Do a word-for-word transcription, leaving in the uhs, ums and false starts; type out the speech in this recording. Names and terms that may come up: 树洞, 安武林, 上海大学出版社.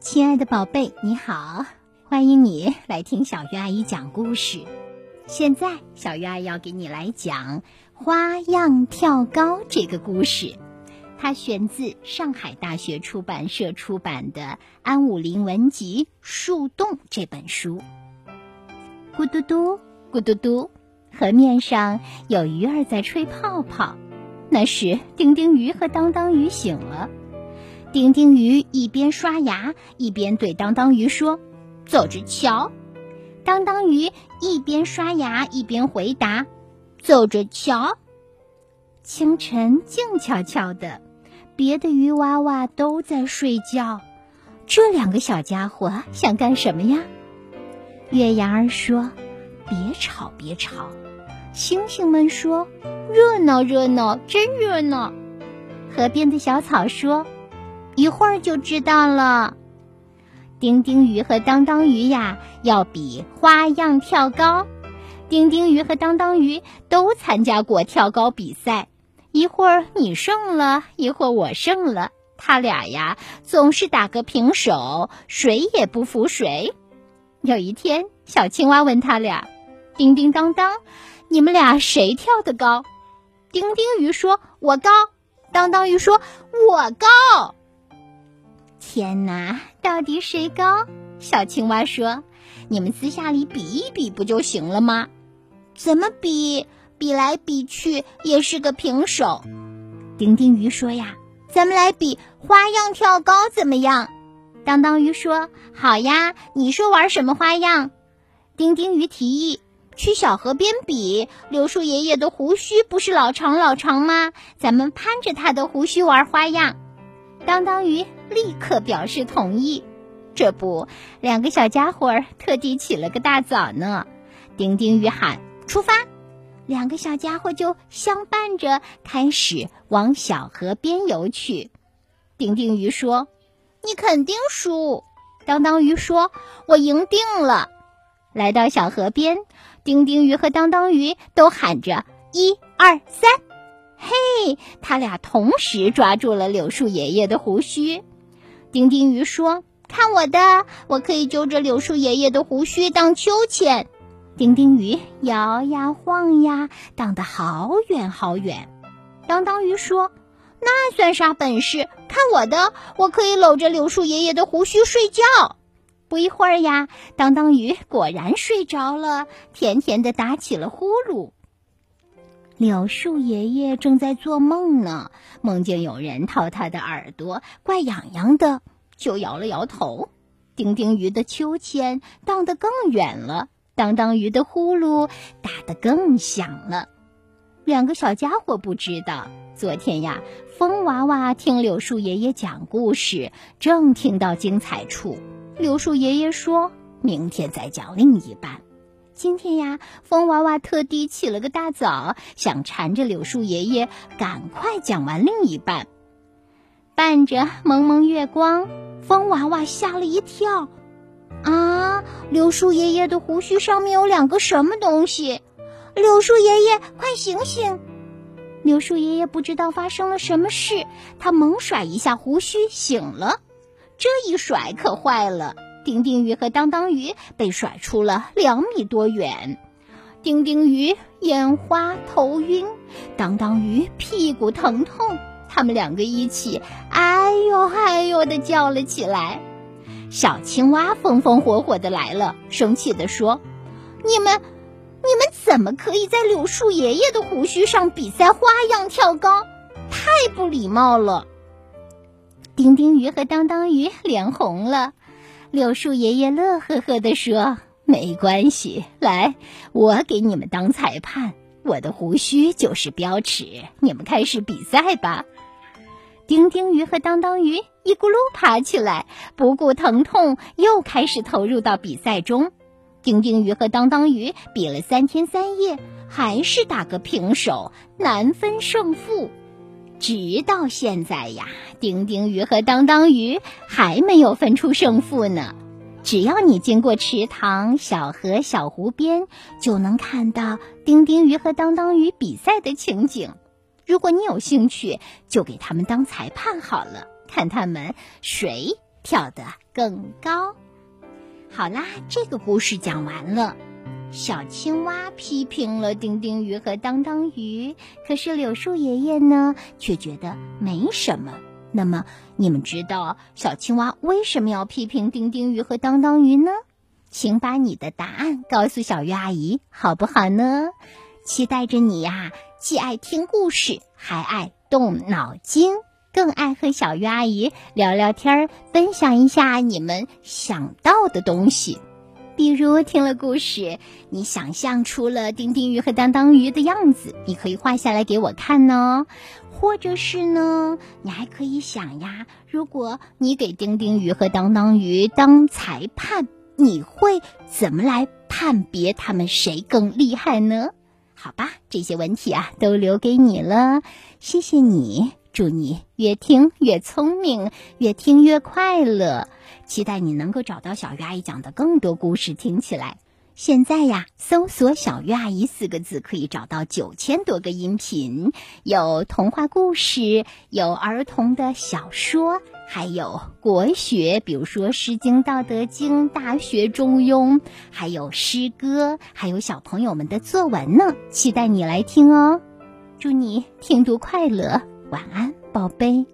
亲爱的宝贝，你好，欢迎你来听小鱼阿姨讲故事。现在小鱼阿姨要给你来讲花样跳高这个故事，它选自上海大学出版社出版的安武林文集《树洞》这本书。咕嘟嘟咕嘟嘟，河面上有鱼儿在吹泡泡，那时丁丁鱼和当当鱼醒了。丁丁鱼一边刷牙一边对当当鱼说：走着瞧。当当鱼一边刷牙一边回答：走着瞧。清晨静悄悄的，别的鱼娃娃都在睡觉，这两个小家伙想干什么呀？月牙儿说：别吵别吵。星星们说：热闹热闹，真热闹。河边的小草说：一会儿就知道了。丁丁鱼和当当鱼呀，要比花样跳高。丁丁鱼和当当鱼都参加过跳高比赛，一会儿你胜了，一会儿我胜了，他俩呀总是打个平手，谁也不服谁。有一天，小青蛙问他俩：叮叮当当，你们俩谁跳得高？丁丁鱼说：我高。当当鱼说：我高。天哪，到底谁高？小青蛙说：你们私下里比一比不就行了吗？怎么比？比来比去也是个平手。丁丁鱼说呀：咱们来比花样跳高怎么样？当当鱼说：好呀，你说玩什么花样？丁丁鱼提议：去小河边比，柳树爷爷的胡须不是老长老长吗？咱们攀着他的胡须玩花样。当当鱼立刻表示同意。这不，两个小家伙儿特地起了个大早呢。丁丁鱼喊：出发！两个小家伙就相伴着开始往小河边游去。丁丁鱼说：你肯定输。当当鱼说：我赢定了。来到小河边，丁丁鱼和当当鱼都喊着：一二三。嘿，他俩同时抓住了柳树爷爷的胡须。丁丁鱼说：看我的，我可以揪着柳树爷爷的胡须荡秋千。丁丁鱼摇呀晃呀，荡得好远好远。当当鱼说：那算啥本事，看我的，我可以搂着柳树爷爷的胡须睡觉。不一会儿呀，当当鱼果然睡着了，甜甜地打起了呼噜。柳树爷爷正在做梦呢，梦见有人掏他的耳朵，怪痒痒的，就摇了摇头。丁丁鱼的秋千荡得更远了，当当鱼的呼噜打得更响了。两个小家伙不知道，昨天呀，风娃娃听柳树爷爷讲故事，正听到精彩处。柳树爷爷说：明天再讲另一半。今天呀，风娃娃特地起了个大早，想缠着柳树爷爷赶快讲完另一半。伴着蒙蒙月光，风娃娃吓了一跳。啊，柳树爷爷的胡须上面有两个什么东西？柳树爷爷，快醒醒！柳树爷爷不知道发生了什么事，他猛甩一下胡须，醒了。这一甩可坏了，丁丁鱼和当当鱼被甩出了两米多远。丁丁鱼眼花头晕，当当鱼屁股疼痛，他们两个一起哎呦哎呦地叫了起来。小青蛙风风火火地来了，生气地说：你们你们怎么可以在柳树爷爷的胡须上比赛花样跳高？太不礼貌了。丁丁鱼和当当鱼脸红了。柳树爷爷乐呵呵地说：没关系，来，我给你们当裁判，我的胡须就是标尺，你们开始比赛吧。丁丁鱼和当当鱼一咕噜爬起来，不顾疼痛，又开始投入到比赛中。丁丁鱼和当当鱼比了三天三夜，还是打个平手，难分胜负。直到现在呀，丁丁鱼和当当鱼还没有分出胜负呢。只要你经过池塘、小河、小湖边，就能看到丁丁鱼和当当鱼比赛的情景。如果你有兴趣，就给他们当裁判好了，看他们谁跳得更高。好啦，这个故事讲完了。小青蛙批评了丁丁鱼和当当鱼，可是柳树爷爷呢，却觉得没什么。那么，你们知道小青蛙为什么要批评丁丁鱼和当当鱼呢？请把你的答案告诉小鱼阿姨，好不好呢？期待着你呀、啊，既爱听故事，还爱动脑筋，更爱和小鱼阿姨聊聊天，分享一下你们想到的东西。比如听了故事，你想象出了丁丁鱼和当当鱼的样子，你可以画下来给我看哦。或者是呢，你还可以想呀，如果你给丁丁鱼和当当鱼当裁判，你会怎么来判别他们谁更厉害呢？好吧，这些问题啊，都留给你了。谢谢你，祝你越听越聪明，越听越快乐。期待你能够找到小鱼阿姨讲的更多故事听起来。现在呀，搜索小鱼阿姨四个字可以找到九千多个音频，有童话故事，有儿童的小说，还有国学，比如说诗经、道德经、大学、中庸，还有诗歌，还有小朋友们的作文呢，期待你来听哦。祝你听读快乐，晚安，宝贝。